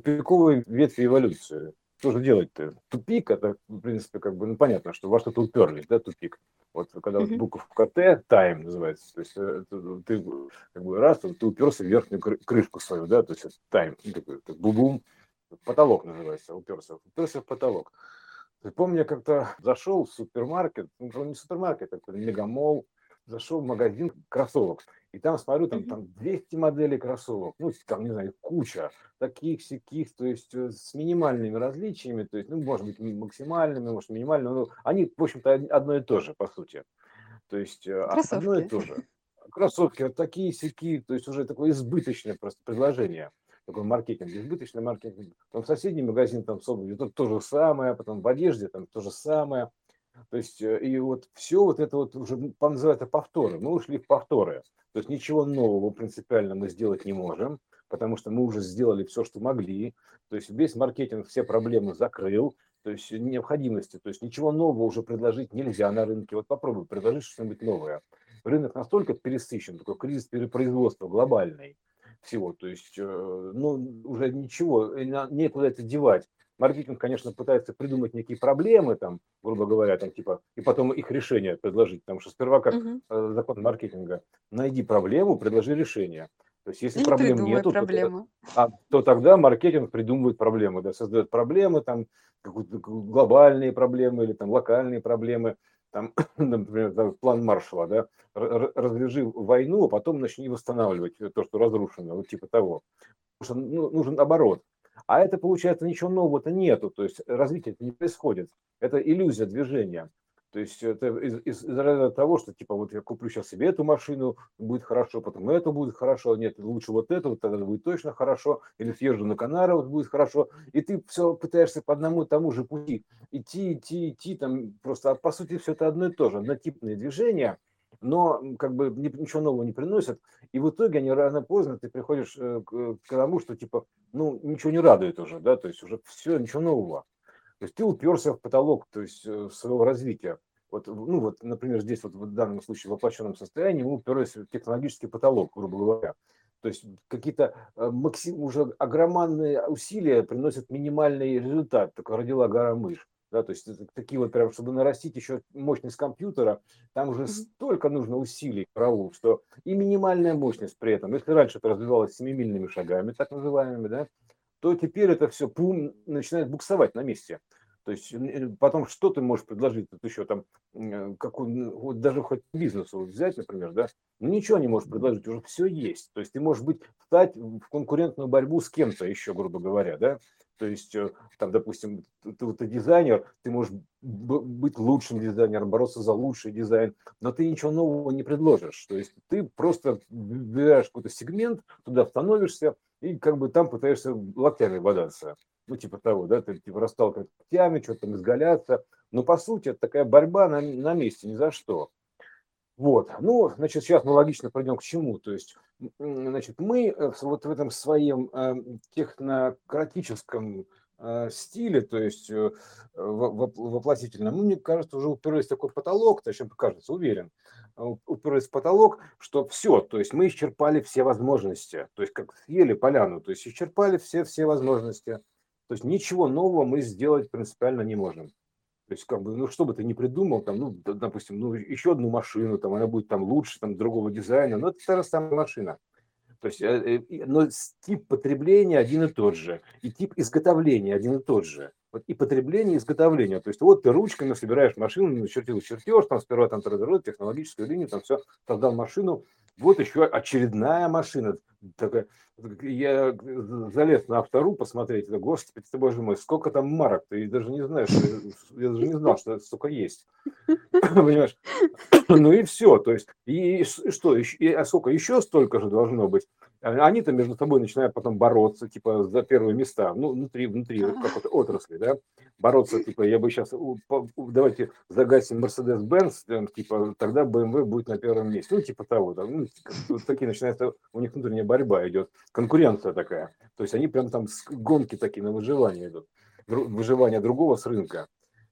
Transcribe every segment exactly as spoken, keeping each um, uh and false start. тупиковой ветви эволюции. Что же делать-то? Тупик, это, в принципе, как бы, ну, понятно, что во что-то уперлись, да, тупик. Вот когда вот буковка Т, тайм называется, то есть это, ты как бы раз, ты уперся в верхнюю крышку свою, да, то есть это тайм, такой, так, бу-бум, потолок называется, уперся, уперся в потолок. Ты помню, я как-то зашел в супермаркет, ну, не супермаркет, а мегамолл, зашел в магазин кроссовок, и там, смотрю, там, там двести моделей кроссовок, ну, там, не знаю, куча таких-сяких, то есть с минимальными различиями, то есть, ну, может быть, максимальными, может, минимальными, но они, в общем-то, одно и то же, по сути, то есть кроссовки. Одно и то же. Кроссовки вот такие-сякие, то есть уже такое избыточное просто предложение. Такой маркетинг, избыточный маркетинг. Там соседний магазин там с обувью, тут то же самое, потом в одежде там то же самое. То есть, и вот все вот это вот уже называется повторы. Мы ушли в повторы. То есть ничего нового принципиально мы сделать не можем, потому что мы уже сделали все, что могли. То есть весь маркетинг все проблемы закрыл. То есть необходимости, то есть ничего нового уже предложить нельзя на рынке. Вот попробуй предложить что-нибудь новое. Рынок настолько пересыщен, такой кризис перепроизводства глобальный. Всего, то есть, ну, уже ничего, некуда это девать. Маркетинг, конечно, пытается придумать некие проблемы, там, грубо говоря, там, типа, и потом их решение предложить, потому что сперва как uh-huh. закон маркетинга, найди проблему, предложи решение. То есть, если и проблем нету, то, то, а, то тогда маркетинг придумывает проблемы, да, создает проблемы, там, глобальные проблемы или там локальные проблемы. Там, например, план Маршалла, да, разрежи войну, а потом начни восстанавливать то, что разрушено, вот типа того. Потому что ну, нужен оборот. А это, получается, ничего нового-то нету, то есть развитие не происходит. Это иллюзия движения. То есть это из-за из- из- того, что типа вот я куплю сейчас себе эту машину, будет хорошо, потом эту будет хорошо, нет, лучше вот это, вот тогда будет точно хорошо, или съезжу на Канары, вот будет хорошо. И ты все пытаешься по одному тому же пути идти, идти, идти, там просто, по сути, все это одно и то же, однотипные движения, но как бы ничего нового не приносят. И в итоге они рано поздно, ты приходишь к тому, что типа, ну, ничего не радует уже, да, то есть уже все, ничего нового. То есть ты уперся в потолок, то есть своего развития. Вот, ну вот, например, здесь вот в данном случае в оплаченном состоянии мы уперлись в технологический потолок, грубо говоря. То есть какие-то максим, уже огромные усилия приносят минимальный результат, только родила гора мышь. Да, то есть такие вот прям, чтобы нарастить еще мощность компьютера, там уже столько нужно усилий, что и минимальная мощность при этом. Если раньше это развивалось семимильными шагами, так называемыми, да, то теперь это все пум, начинает буксовать на месте. То есть потом что ты можешь предложить? Тут еще там, какой, вот даже хоть бизнес вот взять, например, да, ну, ничего не можешь предложить, уже все есть. То есть ты можешь быть, встать в конкурентную борьбу с кем-то еще, грубо говоря, да. То есть там, допустим, ты, ты дизайнер, ты можешь быть лучшим дизайнером, бороться за лучший дизайн, но ты ничего нового не предложишь. То есть ты просто выбираешь какой-то сегмент, туда становишься, и как бы там пытаешься локтями бодаться. Ну, типа того, да, ты типа расталкиваешь локтями, что-то там изгаляться. Но, по сути, это такая борьба на, на месте, ни за что. Вот, ну, значит, сейчас мы логично придем к чему. То есть, значит, мы вот в этом своем технократическом стиле, то есть воплотительном, ну, мне кажется, уже уперлись в такой потолок, точнее, кажется, уверен, уперлись в потолок, что все, то есть мы исчерпали все возможности, то есть как съели поляну, то есть исчерпали все, все возможности, то есть ничего нового мы сделать принципиально не можем. То есть, как бы, ну, что бы ты ни придумал, там, ну, допустим, ну, еще одну машину, там, она будет там лучше, там, другого дизайна, но это та же самая машина. То есть, но тип потребления один и тот же, и тип изготовления один и тот же. Вот и потребление, и изготовление. То есть, вот ты ручками собираешь машину, начертил чертеж, там, сперва там технологическую линию, там, все, создал машину. Вот еще очередная машина. Такая, я залез на Авто.ру посмотреть, да, господи, ты, боже мой, сколько там марок, ты даже не знаешь, я даже не знал, что это столько есть. Понимаешь? Ну и все, то есть, и, и что, и, а сколько, еще столько же должно быть. Они-то между собой начинают потом бороться, типа, за первые места, ну, внутри, внутри какой-то отрасли, да, бороться, типа, я бы сейчас, давайте загасим Mercedes-Benz, типа, тогда бэ эм вэ будет на первом месте, ну, типа того, да, ну, такие начинаются, у них внутренняя борьба идет, конкуренция такая, то есть они прям там гонки такие на выживание идут, выживание другого с рынка.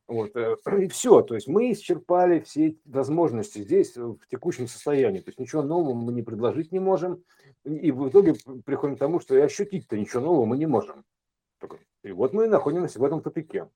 Вот, и все, то есть мы исчерпали все возможности здесь в текущем состоянии, то есть ничего нового мы не предложить не можем, и в итоге приходим к тому, что и ощутить-то ничего нового мы не можем, Такой. И вот мы находимся в этом тупике.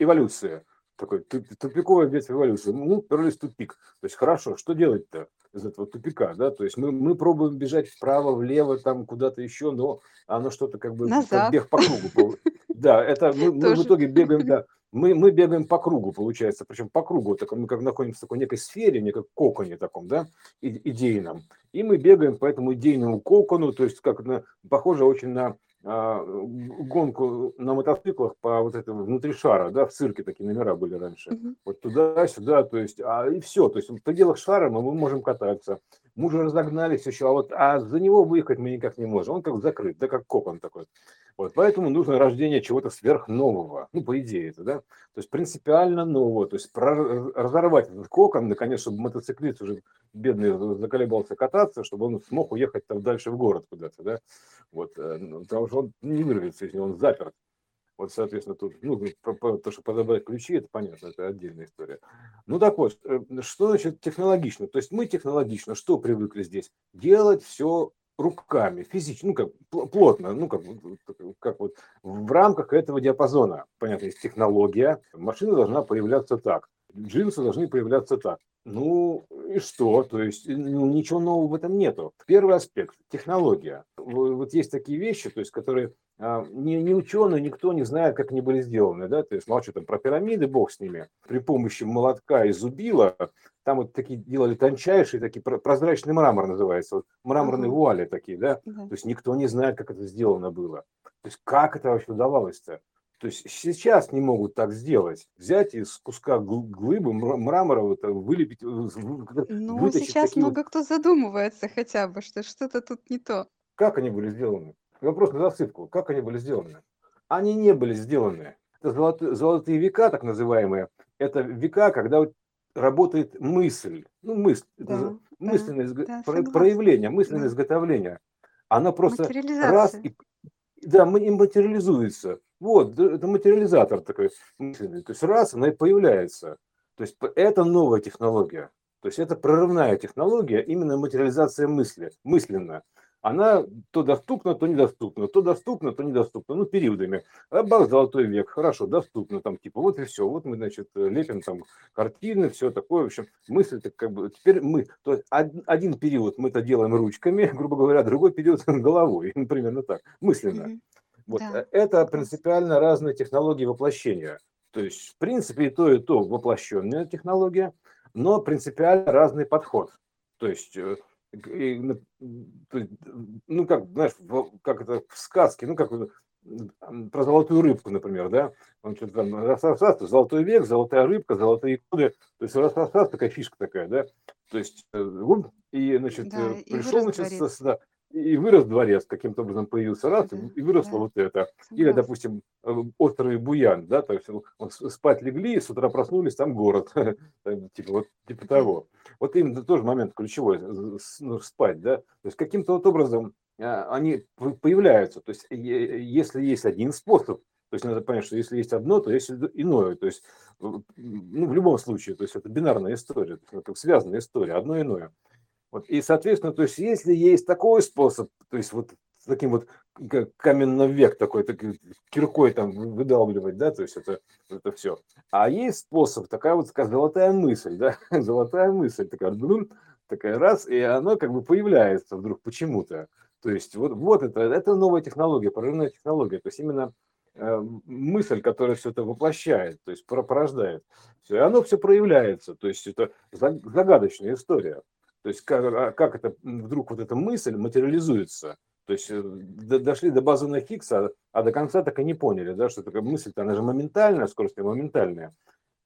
Эволюция. Такой тупиковая детская эволюция. Мы уперлись в тупик. То есть, хорошо, что делать-то из этого тупика? Да? То есть, мы, мы пробуем бежать вправо, влево, там куда-то еще, но оно что-то как бы как бег по кругу. Да, это мы, мы в итоге бегаем, да, мы, мы бегаем по кругу, получается, причем по кругу, так, мы как находимся в такой некой сфере, некой коконе таком, да, идейном, и мы бегаем по этому идейному кокону, то есть как на, похоже очень на а, гонку на мотоциклах по вот этому внутри шара, да, в цирке такие номера были раньше, mm-hmm. вот туда-сюда, то есть, а, и все, то есть в пределах шара мы, мы можем кататься, мы уже разогнались еще, а вот а за него выехать мы никак не можем, он как закрыт, да, как кокон такой. Вот, поэтому нужно рождение чего-то сверхнового, ну, по идее это, да, то есть принципиально нового, то есть разорвать этот кокон, наконец, чтобы мотоциклист уже бедный заколебался кататься, чтобы он смог уехать там дальше в город куда-то, да, вот, потому что он не вырвется, если он заперт. Вот, соответственно, тут, ну, то, что подобрать ключи, это понятно, это отдельная история. Ну, так вот, что значит технологично? То есть мы технологично, что привыкли здесь? Делать все руками, физически, ну, как плотно, ну, как, как вот в рамках этого диапазона. Понятно, есть технология, машина должна появляться так, джинсы должны появляться так. Ну, и что? То есть ничего нового в этом нету. Первый аспект – технология. Вот есть такие вещи, то есть, которые... Ни, ни ученые, никто не знает, как они были сделаны, да, то есть молчу там про пирамиды, бог с ними, при помощи молотка и зубила, там вот такие делали тончайшие, такие прозрачный мрамор называется, вот, мраморные uh-huh. вуали такие, да, uh-huh. то есть никто не знает, как это сделано было, то есть как это вообще удавалось-то, то есть сейчас не могут так сделать, взять из куска глыбы мрамора, вот, вылепить, ну, сейчас много вот... кто задумывается хотя бы, что что-то тут не то. Как они были сделаны? Вопрос на засыпку. Как они были сделаны? Они не были сделаны. Это золотые, золотые века, так называемые. Это века, когда работает мысль. Ну, мысль. Да, мысленное да, изго... да, про... проявление, мысленное да. изготовление. Она просто раз и... Да, и материализуется. Вот, это материализатор такой мысленный. То есть раз, она и появляется. То есть это новая технология. То есть это прорывная технология, именно материализация мысли, мысленно. Она то доступна, то недоступна, то доступна, то недоступна, ну, периодами. А бах, золотой век, хорошо, доступно, там, типа, вот и все, вот мы, значит, лепим там картины, все такое, в общем, мысли-то как бы, теперь мы, то есть один период мы это делаем ручками, грубо говоря, другой период головой, примерно так, мысленно. Mm-hmm. Вот, да. Это принципиально разные технологии воплощения, то есть, в принципе, и то, и то воплощенная технология, но принципиально разный подход, то есть... И, ну, как, знаешь, как это в сказке, ну, как про золотую рыбку, например, да, он что-то там раз-раз-раз, золотой век, золотая рыбка, золотые коды, то есть раз-раз-раз, такая фишка такая, да, то есть, и, значит, да, пришел, и значит, сюда, и вырос дворец, каким-то образом появился раз, да, и выросло да. вот это, или, допустим, острый Буян, да, то есть, спать легли, с утра проснулись, там город, типа, вот, типа того. Вот именно тоже момент ключевой, ну, спать, да, то есть каким-то вот образом они появляются, то есть если есть один способ, то есть надо понять, что если есть одно, то есть иное, то есть, ну, в любом случае, то есть это бинарная история, это связанная история, одно иное. Вот, и, соответственно, то есть если есть такой способ, то есть вот таким вот каменным век такой, такой киркой там выдалбливать, да, то есть это, это все. А есть способ, такая вот такая золотая мысль, да, золотая мысль, такая, такая раз, и она как бы появляется вдруг почему-то. То есть вот, вот это, это новая технология, прорывная технология, то есть именно э, мысль, которая все это воплощает, то есть порождает. Все, и оно все проявляется, то есть это загадочная история. То есть как, как это вдруг вот эта мысль материализуется. То есть до, дошли до бозона Хиггса, а до конца так и не поняли, да, что такая мысль-то, она же моментальная, скорость моментальная.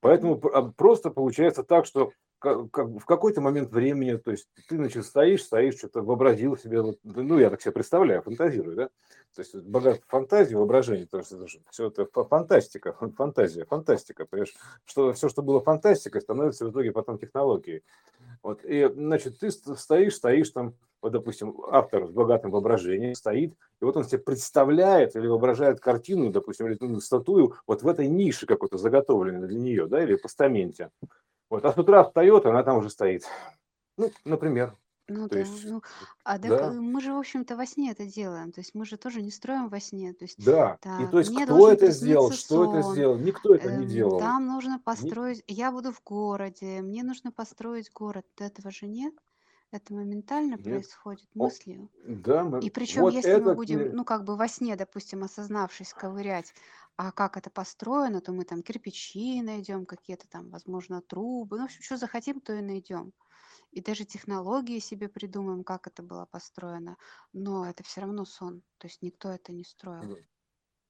Поэтому просто получается так, что как, как, в какой-то момент времени, то есть ты, значит, стоишь, стоишь, что-то вообразил себе, вот, ну, я так себе представляю, фантазирую, да, то есть богат фантазии, воображение, потому что все это фантастика, фантазия, фантастика, понимаешь, что все, что было фантастикой, становится в итоге потом технологией. Вот, и, значит, ты стоишь, стоишь там, вот, допустим, автор с богатым воображением стоит, и вот он себе представляет или воображает картину, допустим, или ну, статую вот в этой нише какой-то заготовленной для нее, да, или постаменте. Вот, а с утра встает, она там уже стоит. Ну, например. Ну То да, есть, ну, а так э, да, мы же, в общем-то, во сне это делаем, то есть мы же тоже не строим во сне, то есть да. И то так, есть, мне кто должен это сделал, присниться что это сон, сделал, никто это не эм, делал. там нужно Ни- построить, я буду в городе, мне нужно построить город, этого же нет, это моментально Нет. происходит О, мыслью. да, мы- И причем, вот если мы этот... будем, э, ну, как бы во сне, допустим, осознавшись, ковырять, а как это построено, то мы там кирпичи найдем, какие-то там, возможно, трубы, ну, в общем, что захотим, то и найдем. И даже технологии себе придумаем, как это было построено. Но это все равно сон. То есть никто это не строил.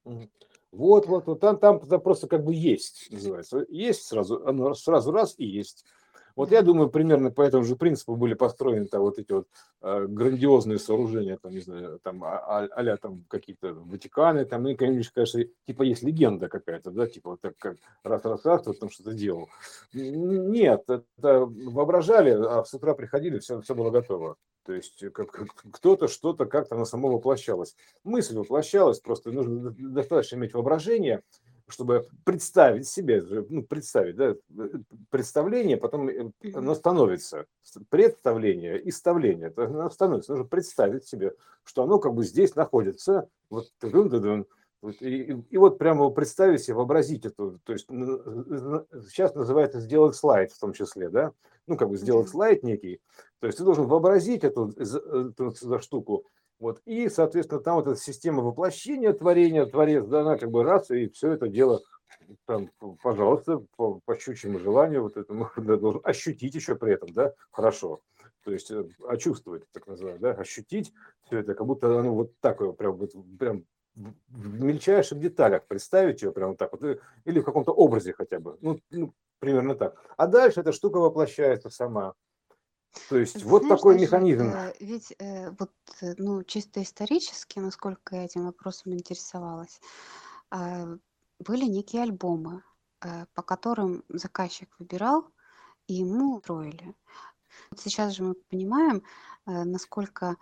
Мгм. Вот, Да. вот, вот там, там, там просто как бы есть, называется. Есть сразу, оно сразу раз и есть. Вот я Да. думаю, примерно по этому же принципу были построены там вот эти вот э, грандиозные сооружения, там, не знаю, там, а, а там какие-то Ватиканы, там, и, конечно, конечно, типа есть легенда какая-то, да, типа вот так как раз-раз-раз, кто там что-то делал. Н- Нет, это воображали, а с утра приходили, все, все было готово. То есть э, как, как кто-то что-то как-то на само воплощалось, мысль воплощалась, просто нужно до- достаточно иметь воображение, чтобы представить себе, же, ну, представить, да, э, представление, потом э, оно Мгм. становится, с- представление и ставление, это оно становится, нужно представить себе, что оно как бы здесь находится, вот, тыдын-тыдын. Вот, и, и- и вот прямо вот представить себе, вообразить это, то есть сейчас называется сделать слайд в том числе, да, ну, как бы сделать Да. слайд некий, то есть ты должен вообразить эту, з- эту за штуку, вот. И, соответственно, там вот эта система воплощения творения, творец, да, она как бы раз, и все это дело, там, п- пожалуйста, по, по щучьему желанию, вот этому да, должен ощутить еще при этом, да, хорошо. То есть, э, очувствовать, так называемое, да, ощутить все это, как будто оно вот такое, прям, вот, прям в в мельчайших деталях представить ее прям вот так вот, э, или в каком-то образе хотя бы, ну, ну, примерно так. А дальше эта штука воплощается сама. То есть, вот Знаешь, такой даже механизм. э, ведь э, вот, э, ну, чисто исторически, насколько я этим вопросом интересовалась, а, были некие альбомы, э, по которым заказчик выбирал, и ему строили. Вот сейчас же мы понимаем, э, насколько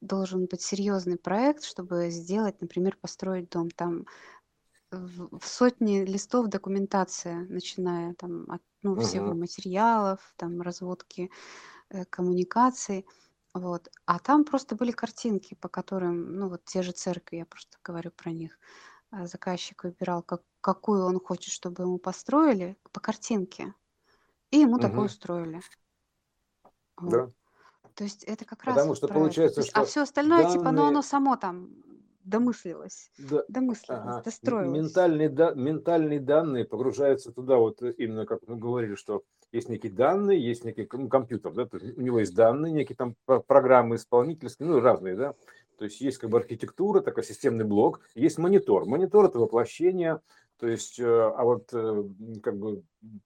должен быть серьезный проект, чтобы сделать, например, построить дом. Там в в сотни листов документация, начиная там от ну, всего Мгм. материалов, там разводки э, коммуникаций. Вот. А там просто были картинки, по которым, ну вот те же церкви, я просто говорю про них. А Заказчик выбирал, как, какую он хочет, чтобы ему построили, по картинке. И ему такую Мгм. устроили. Вот. Да. То есть это как раз Потому вот что про это. То получается, есть, а что все остальное, типа, ну оно данные, само там домыслилось, да, домыслилось, ага, м- достроилось. ментальные, да- ментальные данные погружаются туда, вот э, именно как мы говорили, что есть некие данные, есть некий ком- компьютер, да, то есть у него есть данные, некие там про- программы исполнительские, ну, разные, да, то есть есть как бы архитектура, такой системный блок, есть монитор. Монитор– это воплощение, то есть, э, а вот э, м, как бы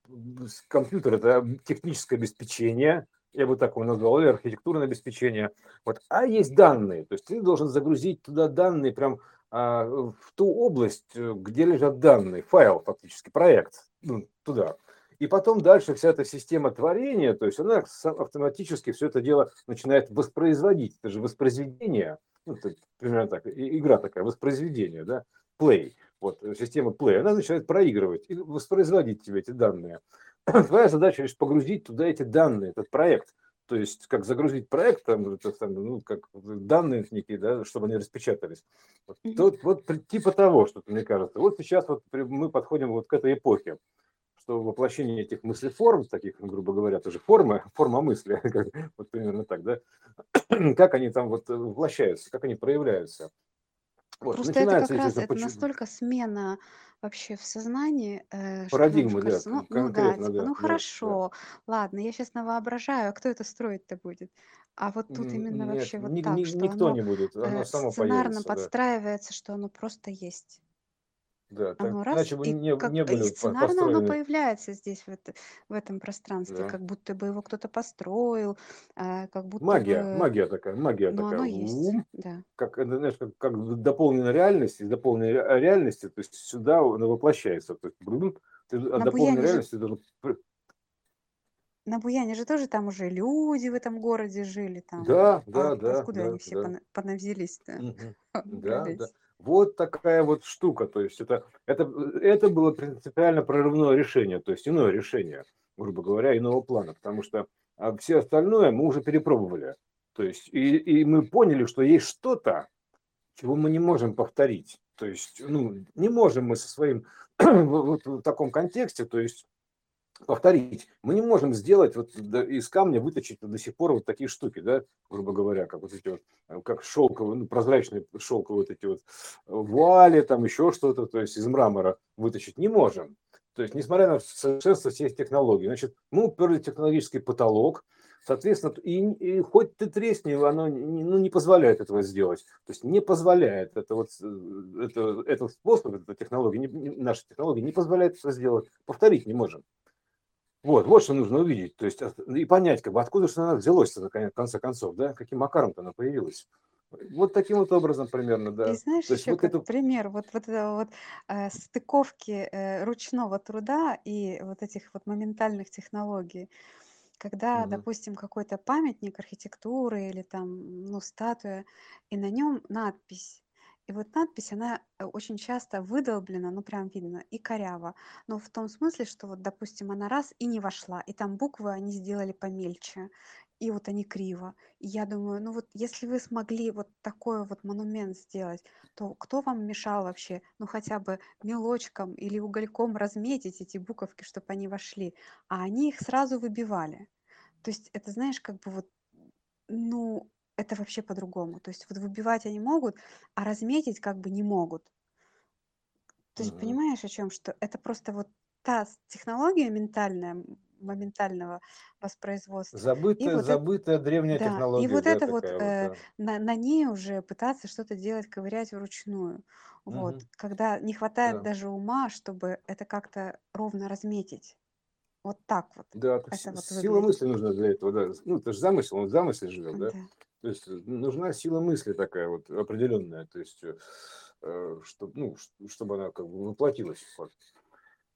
м, с- компьютер– это техническое обеспечение, я бы так его назвал, или архитектурное обеспечение. Вот. А есть данные, то есть ты должен загрузить туда данные прям а, в ту область, э, где лежат данные, файл фактически, проект, ну, туда. И потом дальше вся эта система творения, то есть она са- автоматически все это дело начинает воспроизводить. Это же воспроизведение, ну, это примерно так, и- игра такая, воспроизведение, да, play. Вот э, система play, она начинает проигрывать и воспроизводить тебе эти данные. Твоя задача лишь погрузить туда эти данные, этот проект. То есть, как загрузить проект, там, это самое, ну, как данные некие, да, чтобы они распечатались. Вот, Мгм. тут вот при- типа того, что-то мне кажется. Вот сейчас вот при- мы подходим вот к этой эпохе, что воплощение этих мыслеформ, таких, ну, грубо говоря, тоже формы, форма мысли, как- вот примерно так, да, как они там вот э, воплощаются, как они проявляются. Вот, Просто это начинается, как раз, естественно, это поч- настолько смена вообще в сознании, э, что нам уже парадигмы, да, кажется, ну, кон- ну да, конкретно, типа, да, ну да, да. хорошо, ладно, я сейчас навоображаю, а кто это строить-то будет? А вот тут Н- именно Нет, вообще вот ни- так, ни- что никто оно не будет, оно э, само сценарно появится, да. подстраивается, что оно просто есть. Да, так, Оно раз, иначе бы и не, как не и были по- сценарно оно построены, появляется здесь, в, это- в этом пространстве, да. как будто бы его кто-то построил, а, как будто Магия, бы, магия такая, магия но такая. оно есть, Вум, да. как, это, знаешь, как, как д- дополненная реальность, из дополненной ре- реальности, то есть сюда она воплощается. То есть, брум, ты от На дополненной Буяне же, реальности должен пр- на Буяне же тоже там уже люди в этом городе жили, там, Да, а да, от- да, откуда да, они все да. пона- понавзялись-то, Мгм. Да, да. набрались? Вот такая вот штука. То есть это, это, это было принципиально прорывное решение, то есть иное решение, грубо говоря, иного плана. Потому что а все остальное мы уже перепробовали. То есть, и, и мы поняли, что есть что-то, чего мы не можем повторить. То есть, ну, не можем мы со своим вот в таком контексте, то есть, повторить. Мы не можем сделать, вот из камня выточить до сих пор вот такие штуки, да, грубо говоря, как вот эти вот, как шелковые, ну, прозрачные шелковые вот эти вот вуали, там еще что-то, то есть, из мрамора выточить не можем. То есть, несмотря на совершенство всех технологий. Значит, мы уперли технологический потолок. Соответственно, и, и хоть ты тресни, оно ну, не позволяет этого сделать. То есть не позволяет. Это вот, это, этот способ, эта технология, не, наша технология не позволяет это сделать. Повторить не можем. Вот, вот что нужно увидеть. То есть, и понять, как бы, откуда же она взялась, в конце концов, да? Каким макаром-то она появилась. Вот таким вот образом примерно, да. И знаешь, то еще вот как это... пример вот, вот, вот э, стыковки э, ручного труда и вот этих вот моментальных технологий. Когда, mm-hmm. допустим, какой-то памятник архитектуры или там, ну, статуя, и на нем надпись. И вот надпись, она очень часто выдолблена, ну, прям видно, и коряво. Но в том смысле, что вот, допустим, она раз и не вошла, и там буквы они сделали помельче, и вот они криво. И я думаю, ну, вот если вы смогли вот такой вот монумент сделать, то кто вам мешал вообще, ну, хотя бы мелочком или угольком разметить эти буковки, чтобы они вошли? А они их сразу выбивали. То есть это, знаешь, как бы вот, ну... это вообще по-другому. То есть вот выбивать они могут, а разметить как бы не могут. То есть, угу. понимаешь, о чем? Что это просто вот та технология ментальная, моментального воспроизводства. Забытая, вот забытая это... древняя да. технология. И вот да, это вот, вот э, да. на, на ней уже пытаться что-то делать, ковырять вручную. Угу. Вот. Когда не хватает да. даже ума, чтобы это как-то ровно разметить. Вот так вот. Да, это вот сила выглядит. Мысли нужна для этого. Да. Ну, это же замысел, он в замысле живет, да? да? То есть нужна сила мысли такая вот определенная, то есть, э, чтобы, ну, чтобы она как бы воплотилась. Вот,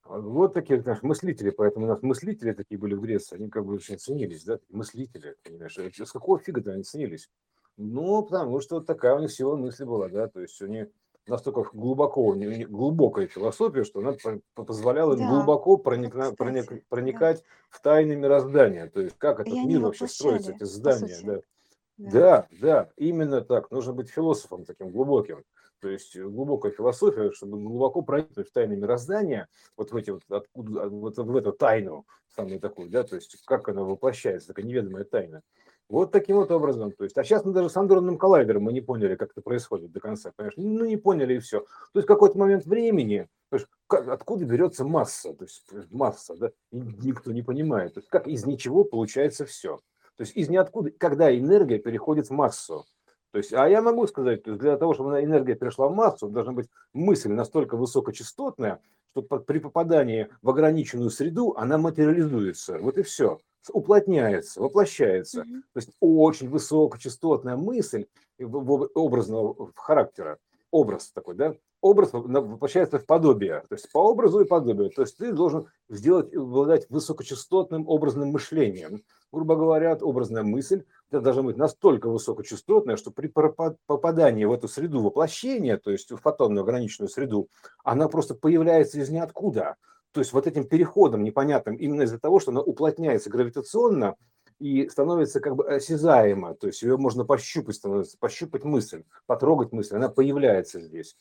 вот такие наши мыслители, поэтому у нас мыслители такие были в Греции, они как бы очень ценились, да? Мыслители, понимаешь, с какого фига-то они ценились? Ну, потому что вот такая у них сила мысли была, да, то есть они... настолько глубоко, глубокая философия, что она позволяла да, глубоко проникна, проник, проникать да. в тайны мироздания. То есть, как этот мир вообще строится, эти здания. Да. Да. да, да, именно так. Нужно быть философом таким глубоким. То есть, глубокая философия, чтобы глубоко проникнуть в тайны мироздания, вот в, эти вот, откуда, вот в эту тайну, самую такую, да, то есть, как она воплощается, такая неведомая тайна. Вот таким вот образом. То есть, а сейчас мы даже с андронным коллайдером мы не поняли, как это происходит до конца. Конечно, ну не поняли и все. То есть в какой-то момент времени, то есть, как, откуда берется масса, то есть масса, да, никто не понимает. То есть как из ничего получается все. То есть из ниоткуда, когда энергия переходит в массу. То есть, а я могу сказать, то есть для того, чтобы энергия перешла в массу, должна быть мысль настолько высокочастотная, что при попадании в ограниченную среду она материализуется. Вот и все. Уплотняется, воплощается. Mm-hmm. То есть очень высокочастотная мысль образного характера. Образ такой, да? Образ воплощается в подобие. То есть по образу и подобию. То есть ты должен сделать, обладать высокочастотным образным мышлением. Грубо говоря, образная мысль это должна быть настолько высокочастотная, что при попадании в эту среду воплощения, то есть в фотонную ограниченную среду, она просто появляется из ниоткуда. То есть вот этим переходом непонятным именно из-за того, что она уплотняется гравитационно и становится как бы осязаема. То есть ее можно пощупать, становится, пощупать мысль, потрогать мысль. Она появляется здесь.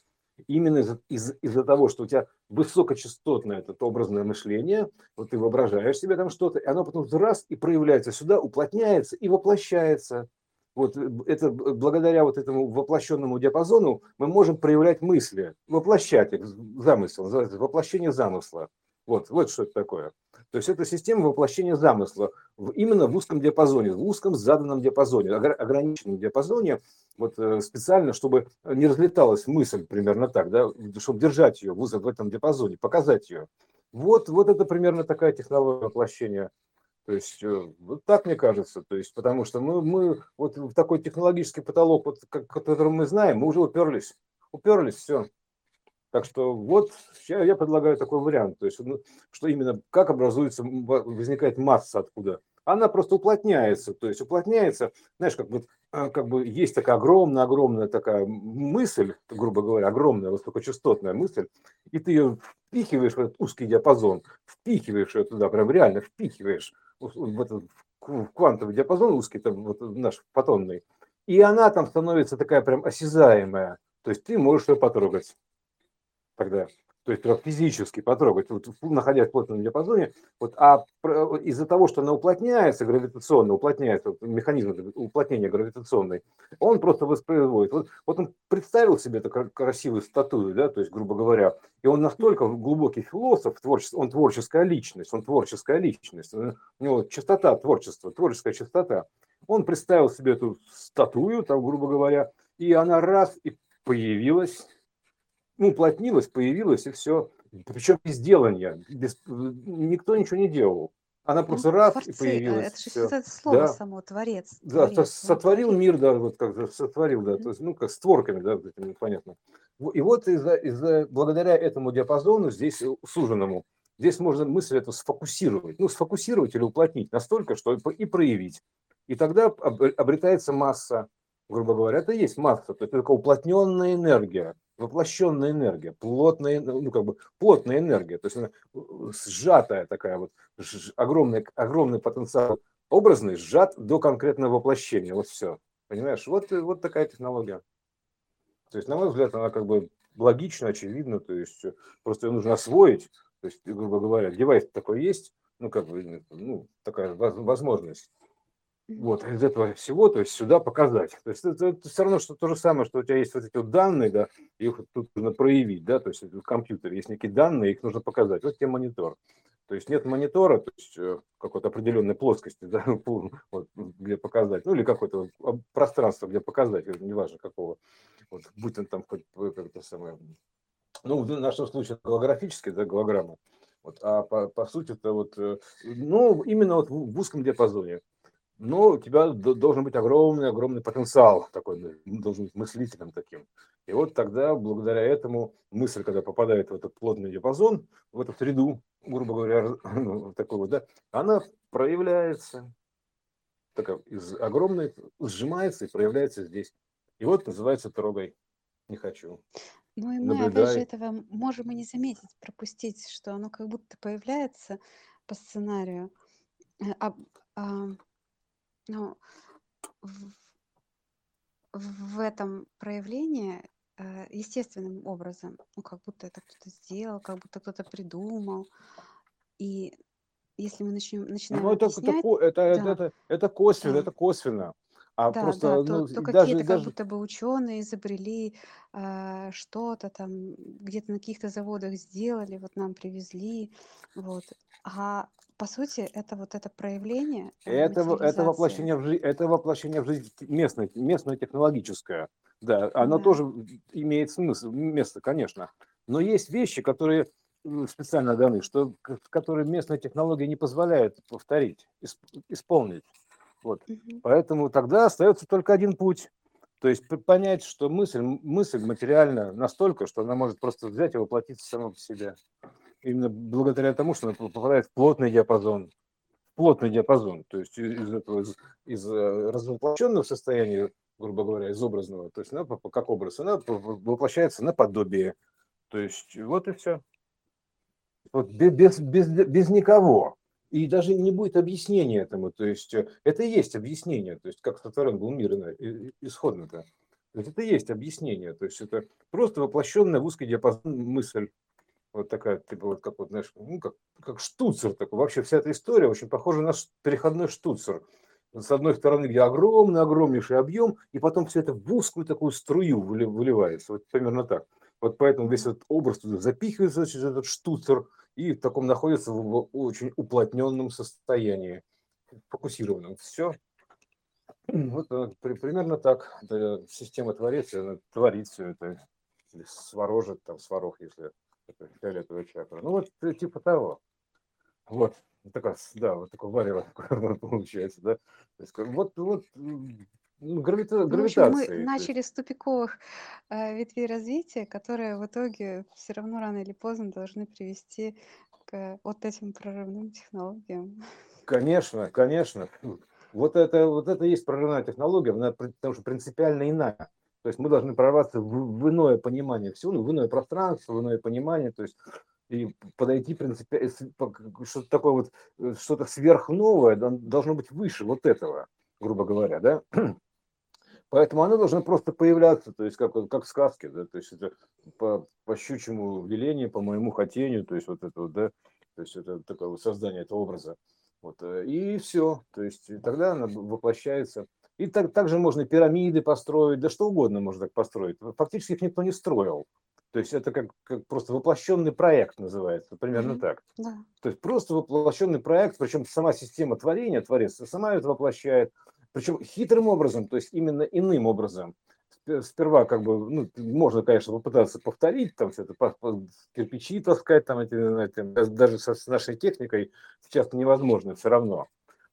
Именно из-за, из- из-за того, что у тебя высокочастотное это образное мышление, вот ты воображаешь себе там что-то, и оно потом раз и проявляется сюда, уплотняется и воплощается. Вот это благодаря вот этому воплощенному диапазону мы можем проявлять мысли, воплощать их, замысел, называется воплощение замысла. Вот, вот что это такое. То есть это система воплощения замысла в, именно в узком диапазоне, в узком заданном диапазоне, ограниченном диапазоне, вот специально, чтобы не разлеталась мысль примерно так, да, чтобы держать ее в этом диапазоне, показать ее. Вот, вот это примерно такая технология воплощения. То есть, вот так мне кажется, то есть, потому что мы, мы вот в такой технологический потолок, вот, который мы знаем, мы уже уперлись, уперлись, все. Так что вот я, я предлагаю такой вариант, то есть, что именно, как образуется, возникает масса откуда. Она просто уплотняется, то есть уплотняется, знаешь, как бы, как бы есть такая огромная-огромная такая мысль, грубо говоря, огромная высокочастотная мысль, и ты ее впихиваешь в этот узкий диапазон, впихиваешь ее туда, прям реально впихиваешь в этот квантовый диапазон узкий, там вот наш фотонный, и она там становится такая прям осязаемая, то есть ты можешь ее потрогать тогда, то есть прям физически потрогать, вот, находясь в плотном диапазоне. Вот, а из-за того, что она уплотняется гравитационно, уплотняется механизм уплотнения гравитационный, он просто воспроизводит. Вот, вот он представил себе эту красивую статую, да, то есть, грубо говоря, и он настолько глубокий философ, творче, он творческая личность, он творческая личность, у него чистота творчества, творческая чистота. Он представил себе эту статую, там, грубо говоря, и она раз и появилась, ну, уплотнилась, появилась, и все. Причем без делания. Без... Никто ничего не делал. Она просто ну, раз творцы, и появилась. Это же это слово да. само, творец. Да, творец, сотворил творец. Мир, да, вот как сотворил, да, mm-hmm. то есть, ну, как с творками, да, понятно. И вот из-за, из-за, благодаря этому диапазону, здесь суженному, здесь можно мысль эту сфокусировать. Ну, сфокусировать или уплотнить настолько, что и проявить. И тогда обретается масса, грубо говоря, это и есть масса, то есть только уплотненная энергия. Воплощенная энергия, плотная, ну, как бы, плотная энергия, то есть она сжатая такая вот, ж, огромный, огромный потенциал образный сжат до конкретного воплощения, вот все, понимаешь, вот, вот такая технология. То есть, на мой взгляд, она как бы логична, очевидна, то есть просто ее нужно освоить, то есть, грубо говоря, девайс такой есть, ну, как бы, ну, такая возможность. Вот, из этого всего, то есть сюда показать. То есть это, это все равно что то же самое, что у тебя есть вот эти вот данные, да, их тут нужно проявить, да, то есть в компьютере есть некие данные, их нужно показать. Вот тебе монитор. То есть нет монитора, то есть какой-то определенной плоскости, да, вот, где показать, ну или какое-то пространство, где показать, неважно какого, вот, будь он там хоть какое-то самое, ну в нашем случае голографический, да, голограмма. Вот, а по, по сути это вот, ну именно вот в узком диапазоне. Но у тебя должен быть огромный-огромный потенциал такой, должен быть мыслителем таким. И вот тогда, благодаря этому, мысль, когда попадает в этот плотный диапазон, в эту среду, грубо говоря, ну, такой вот, да, она проявляется, такая из огромной, сжимается и проявляется здесь. И вот называется «трогай, не хочу». Ну и мы, наблюдай. Опять же, этого можем и не заметить, пропустить, что оно как будто появляется по сценарию. А, а... Но в, в этом проявлении естественным образом, ну, как будто это кто-то сделал, как будто кто-то придумал. И если мы начнем, начинаем ну, это, объяснять... Это, это, да, это, это косвенно, да. это косвенно. А да, просто, да, ну, то, ну, то даже, какие-то даже... как будто бы ученые изобрели а, что-то там, где-то на каких-то заводах сделали, вот нам привезли. Вот. А по сути это вот это проявление. Это, это, воплощение, в жизнь, это воплощение в жизнь местное, местное технологическое. Да, оно да. тоже имеет смысл, место, конечно. Но есть вещи, которые специально даны, что, которые местная технология не позволяет повторить, исполнить. Вот. Угу. Поэтому тогда остается только один путь. То есть понять, что мысль, мысль материальна настолько, что она может просто взять и воплотиться сама в себя. Именно благодаря тому, что она попадает в плотный диапазон. В плотный диапазон. То есть из, этого, из, из развоплощенного состояния, грубо говоря, из образного, то есть она, как образ, она воплощается наподобие. То есть вот и все. Вот без, без, без никого. И даже не будет объяснения этому, то есть это и есть объяснение, то есть как сотворен был мир исходно-то. Это и есть объяснение, то есть это просто воплощенная в узкий диапазон мысль. Вот такая, типа вот как вот, знаешь, ну как, как штуцер такой. Вообще вся эта история очень похожа на переходной штуцер. С одной стороны, где огромный, огромнейший объем, и потом все это в узкую такую струю выливается, вот примерно так. Вот поэтому весь этот образ туда запихивается через этот штуцер, и в таком находится в очень уплотненном состоянии, фокусированном. Все. Вот примерно так. Это система творец, она творит все это, сворожит, там, сворог, если это фиолетовая чакра. Ну, вот типа того. Вот. Такая, да, вот такое варево получается, да. То есть, вот, вот гравита, гравитация. Ну, в общем, мы начали с тупиковых э, ветвей развития, которые в итоге все равно рано или поздно должны привести к вот этим прорывным технологиям. Конечно, конечно. Вот это, вот это и есть прорывная технология, она, потому что принципиально иная. То есть мы должны прорваться в, в иное понимание всего, в иное пространство, в иное понимание. То есть и подойти, в принципе, что-то такое вот, что-то сверхновое должно быть выше вот этого, грубо говоря, да. Поэтому она должна просто появляться, то есть как, как в сказке, да, то есть это по, по щучьему велению, по моему хотению, то есть вот это вот, да, то есть это такое вот создание этого образа, вот, и все, то есть и тогда она воплощается. И так, также можно пирамиды построить, да что угодно можно так построить, фактически их никто не строил, то есть это как, как просто воплощенный проект называется, примерно mm-hmm. так, yeah. то есть просто воплощенный проект, причем сама система творения, творец сама это воплощает. Причем хитрым образом, то есть именно иным образом. Сперва как бы, ну, можно, конечно, попытаться повторить, там все это, кирпичи таскать, там, эти, эти, даже с нашей техникой сейчас невозможно все равно.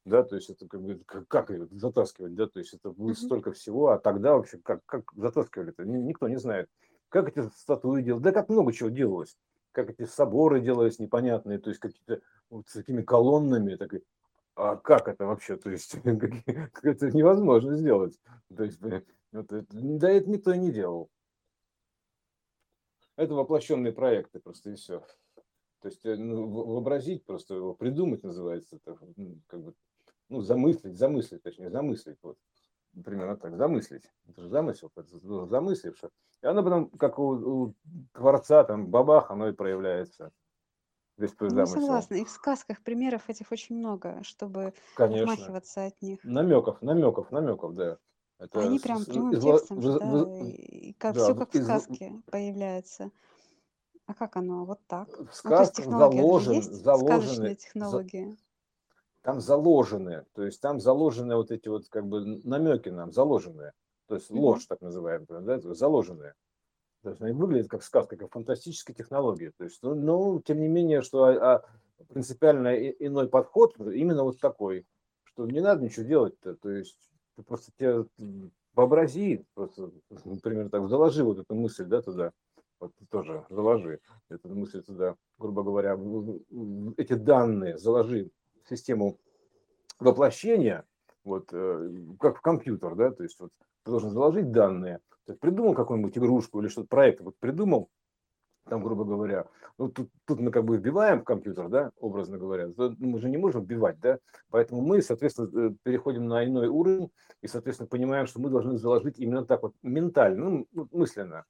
Да, то есть это как бы, как ее затаскивать, да, то есть это будет столько всего, а тогда вообще как, как затаскивали-то, никто не знает. Как эти статуи делать, да как много чего делалось, как эти соборы делались непонятные, то есть какие-то вот с такими колоннами, такой. А как это вообще, то есть это невозможно сделать, то есть да это никто и не делал. Это воплощенные проекты просто и все. То есть ну, вообразить просто его, придумать называется, это, как бы, ну замыслить, замыслить, точнее замыслить вот примерно так, замыслить. Это же замысел, замысливший. И оно потом как у, у творца там бабах, оно и проявляется. Не согласна. И в сказках примеров этих очень много, чтобы Конечно. отмахиваться от них. Намеков, намеков, намеков, да. Это они с... прям прямым из... текстом, из... да, и как, да, все как из... в сказке появляется. А как оно? Вот так. В сказках ну, заложен, заложены технологии. Там заложены, то есть там заложены вот эти вот как бы намеки нам, заложенные, то есть mm-hmm. ложь так называемая, да, заложенные. То есть они выглядят как сказка, как фантастическая технология. То есть, ну, но тем не менее, что а, а принципиально иной подход именно вот такой, что не надо ничего делать-то. То есть ты просто тебя вообрази, просто, например, так, заложи вот эту мысль да, туда, вот тоже заложи эту мысль туда, грубо говоря, эти данные заложи в систему воплощения, вот как в компьютер, да, то есть вот ты должен заложить данные. Придумал какую-нибудь игрушку или что-то, проект вот придумал, там, грубо говоря, ну, тут, тут мы как бы вбиваем в компьютер, да, образно говоря, мы же не можем вбивать, да, поэтому мы, соответственно, переходим на иной уровень и, соответственно, понимаем, что мы должны заложить именно так вот ментально, ну, мысленно.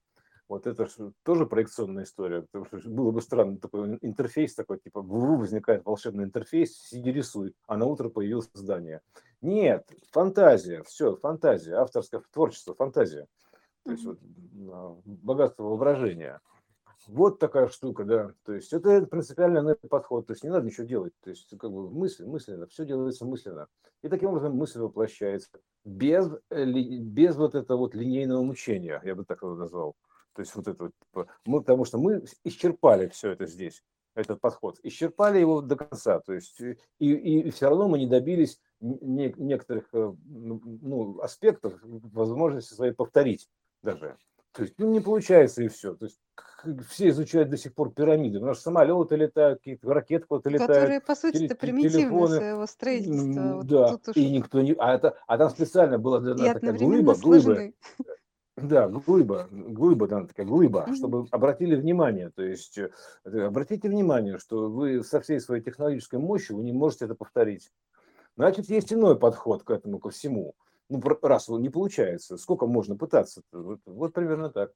Вот это тоже проекционная история, потому что было бы странно, такой интерфейс такой, типа, возникает волшебный интерфейс, сиди рисуй, а на утро появилось здание. Нет, фантазия, все, фантазия, авторское творчество, фантазия. То есть вот, богатство воображения. Вот такая штука, да. То есть это принципиально подход. То есть не надо ничего делать. То есть как бы мысль, мысленно, все делается мысленно. И таким образом мысль воплощается без, без вот этого вот линейного мучения, я бы так его назвал. То есть вот это вот, мы, потому что мы исчерпали все это здесь, этот подход. Исчерпали его до конца. То есть и, и все равно мы не добились не, некоторых ну, аспектов, возможности своей повторить. Даже. То есть, ну, не получается и все. То есть, все изучают до сих пор пирамиды. У нас самолеты летают, какие-то ракеты куда-то летают. Которые, по сути, примитивное своего строительства. Да, вот тут и уж... никто не... А, это... а там специально была дана такая глыба, глыба. Да, глыба, глыба, там такая глыба, чтобы обратили внимание. То есть, обратите внимание, что вы со всей своей технологической мощью вы не можете это повторить. Значит, есть иной подход к этому, ко всему. Ну, раз не получается, сколько можно пытаться? Вот, вот примерно так.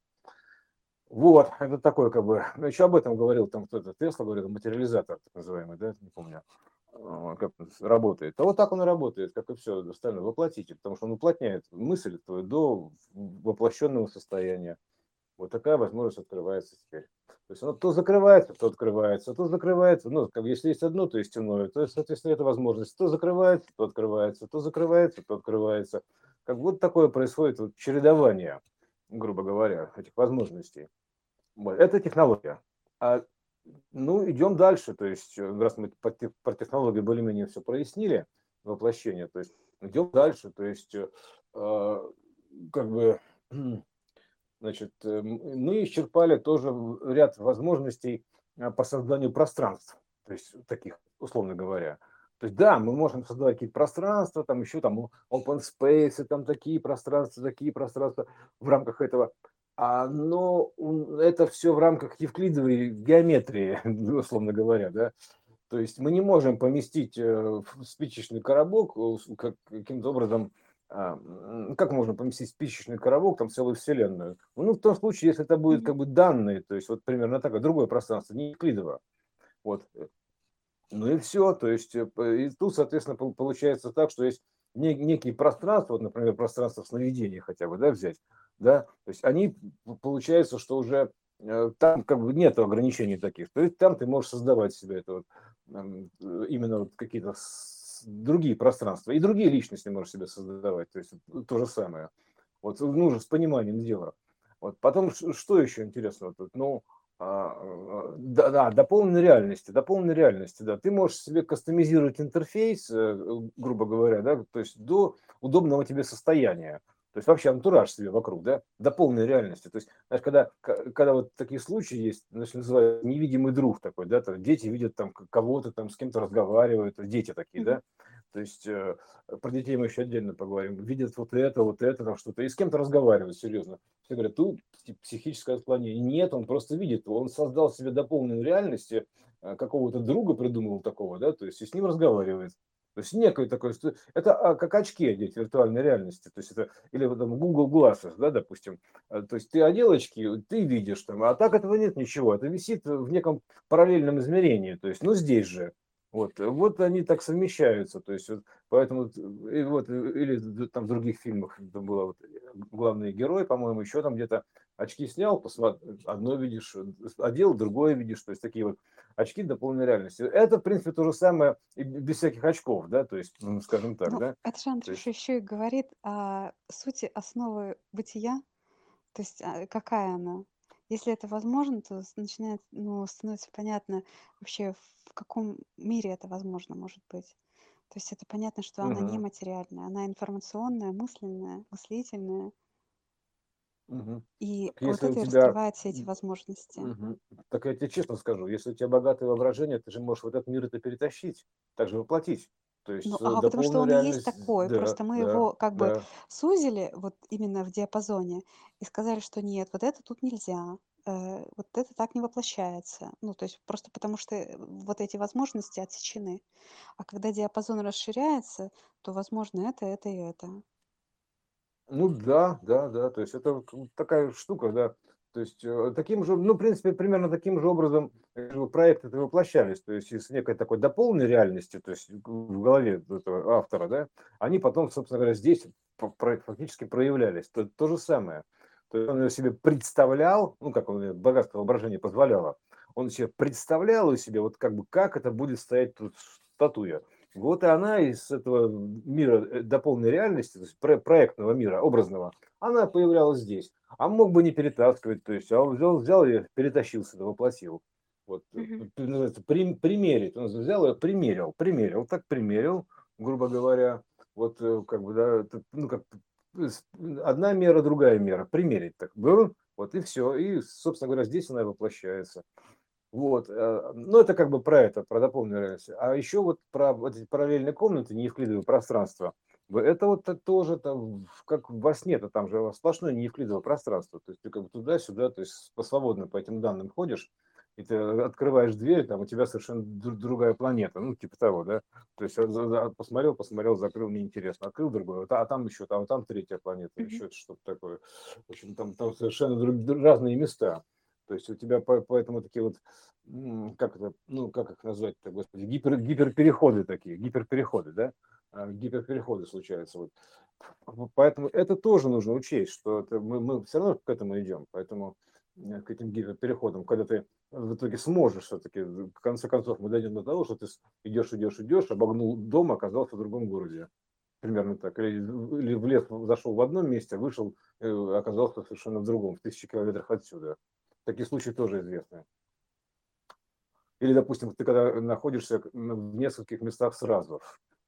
Вот, это такое как бы... Еще об этом говорил там кто-то, Тесла говорил, материализатор так называемый, да, не помню, как он работает. А вот так он и работает, как и все остальное, воплотитель, потому что он уплотняет мысль твою до воплощенного состояния. Вот такая возможность открывается теперь. То есть оно то закрывается, то открывается, то закрывается. Ну, как, если есть одно, то есть иное. То есть, соответственно, это возможность. То закрывается, то открывается, то закрывается, то открывается. Как вот такое происходит вот, чередование, грубо говоря, этих возможностей. Это технология. А, ну, идем дальше. То есть, раз мы про технологию более-менее все прояснили, воплощение, то есть идем дальше. То есть, э, как бы... Значит, мы исчерпали тоже ряд возможностей по созданию пространств, то есть таких, условно говоря. То есть да, мы можем создавать какие-то пространства, там еще там open space, там такие пространства, такие пространства в рамках этого. оно, это все в рамках евклидовой геометрии, условно говоря, да. То есть мы не можем поместить в спичечный коробок как, каким-то образом, как можно поместить в спичечный коробок там целую вселенную. Ну, в том случае, если это будет как бы данные, то есть вот примерно такое, другое пространство, не евклидово. Вот. Ну и все, то есть и тут, соответственно, получается так, что есть некие пространства, вот, например, пространство сновидения хотя бы, да, взять, да, то есть они, получается, что уже там как бы нет ограничений таких, то есть там ты можешь создавать себе это вот, именно вот какие-то другие пространства, и другие личности можешь себе создавать, то есть то же самое, вот, ну, уже с пониманием дела. Вот, потом, что еще интересного тут, ну, Да, да, дополненной реальности, дополненной реальности, да. Ты можешь себе кастомизировать интерфейс, грубо говоря, да, то есть до удобного тебе состояния, то есть вообще антураж себе вокруг, да, дополненной реальности. То есть, знаешь, когда, когда вот такие случаи есть, значит, называют невидимый друг такой, да, то дети видят там кого-то, там с кем-то разговаривают, дети такие, да, то есть про детей мы еще отдельно поговорим, видят вот это, вот это, там что-то, и с кем-то разговаривают, серьезно. Все говорят, тут психическое отклонение. Нет, он просто видит, он создал себе дополненную реальность, какого-то друга придумал такого, да, то есть и с ним разговаривает. То есть некое такое, это как очки одеть виртуальной реальности, то есть это, или там Google Glass, да, допустим, то есть ты одел очки, ты видишь там, а так этого нет ничего, это висит в неком параллельном измерении, то есть, ну, здесь же. Вот, вот они так совмещаются, то есть вот, поэтому и вот, или там в других фильмах было вот, главный герой, по-моему, еще там где-то очки снял, посмотри, одно видишь, одел, другое видишь, то есть такие вот очки дополненной реальности. Это, в принципе, то же самое и без всяких очков, да, то есть, ну, скажем так, ну, да. Это же, Андрюш, есть... еще и говорит о сути основы бытия, то есть какая она. Если это возможно, то начинает, ну, становится понятно вообще, в каком мире это возможно может быть. То есть это понятно, что она угу. нематериальная, она информационная, мысленная, мыслительная. Угу. И если вот это тебя... раскрывает все эти возможности. Угу. Так я тебе честно скажу, если у тебя богатое воображение, ты же можешь вот этот мир это перетащить, также воплотить. То есть, ну, а потому что он реальность... есть такой, да, просто мы да, его как да. бы сузили вот именно в диапазоне и сказали, что нет, вот это тут нельзя, э, вот это так не воплощается. Ну, то есть просто потому что вот эти возможности отсечены. А когда диапазон расширяется, то возможно это, это и это. Ну да, да, да, то есть это такая штука, да. То есть таким же, ну, в принципе, примерно таким же образом проекты воплощались, то есть из некой такой дополненной реальности, то есть в голове этого автора, да, они потом, собственно говоря, здесь фактически проявлялись. То, то же самое. То есть он ее себе представлял, ну, как он, богатство воображения позволяло, он себе представлял и себе, вот как бы, как это будет стоять тут статуя. Вот и она из этого мира дополненной реальности, то есть проектного мира, образного, она появлялась здесь. А мог бы не перетаскивать, то есть, а он взял, взял ее, перетащился, воплотил. Вот, mm-hmm. называется, при, примерить. Он взял ее, примерил, примерил, так примерил, грубо говоря. Вот, как бы, да, ну, как, одна мера, другая мера, примерить так. Вот и все. И, собственно говоря, здесь она воплощается. Вот, ну это как бы про это, про дополненную реальность. А еще вот про вот эти параллельные комнаты, неевклидовое пространство, это вот тоже там, как во сне-то, там же сплошное неевклидовое пространство, то есть ты как бы туда-сюда, то есть свободно по этим данным ходишь, и ты открываешь дверь, там у тебя совершенно другая планета, ну типа того, да, то есть посмотрел, посмотрел, закрыл, неинтересно, открыл другую, а там еще, там, там третья планета, еще что-то такое, в общем, там, там совершенно разные места. То есть у тебя поэтому такие вот, как это, ну, как их назвать-то, господи, гипер, гиперпереходы такие, гиперпереходы, да, гиперпереходы случаются. Вот. Поэтому это тоже нужно учесть, что это, мы, мы все равно к этому идем, поэтому к этим гиперпереходам, когда ты в итоге сможешь все-таки, в конце концов, мы дойдем до того, что ты идешь, идешь, идешь, обогнул дом, оказался в другом городе. Примерно так. Или, или в лес зашел в одном месте, вышел, оказался совершенно в другом, в тысячи километрах отсюда. Такие случаи тоже известны. Или, допустим, ты когда находишься в нескольких местах сразу,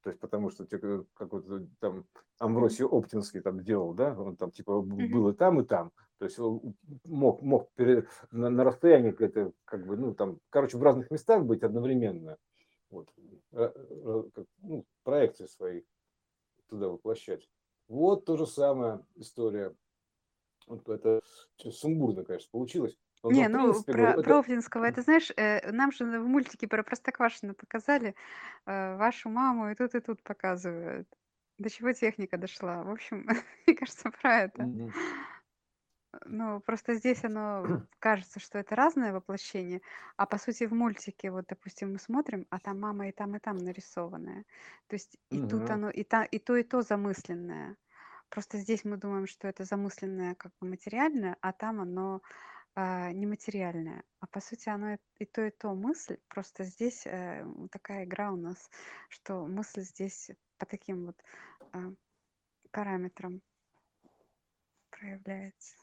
то есть потому что как вот там Амвросий Оптинский там делал, да, он там типа был и там, и там, то есть мог, мог пере... на, на расстоянии это как бы, ну там, короче, в разных местах быть одновременно, вот, ну, проекции свои туда воплощать. Вот то же самое история. это сумбурно, конечно, получилось. Но, Не, ну, принципе, про, это... про Офлинского, это, знаешь, э, нам же в мультике про Простоквашино показали, э, вашу маму и тут, и тут показывают. До чего техника дошла. В общем, мне кажется, про это. Mm-hmm. Ну, просто здесь оно кажется, что это разное воплощение, а по сути в мультике, вот, допустим, мы смотрим, а там мама и там, и там нарисованная. То есть и mm-hmm. тут оно, и, та, и то, и то замысленное. Просто здесь мы думаем, что это замысленное как бы материальное, а там оно э, нематериальное. А по сути оно и то, и то мысль. Просто здесь э, такая игра у нас, что мысль здесь по таким вот э, параметрам проявляется.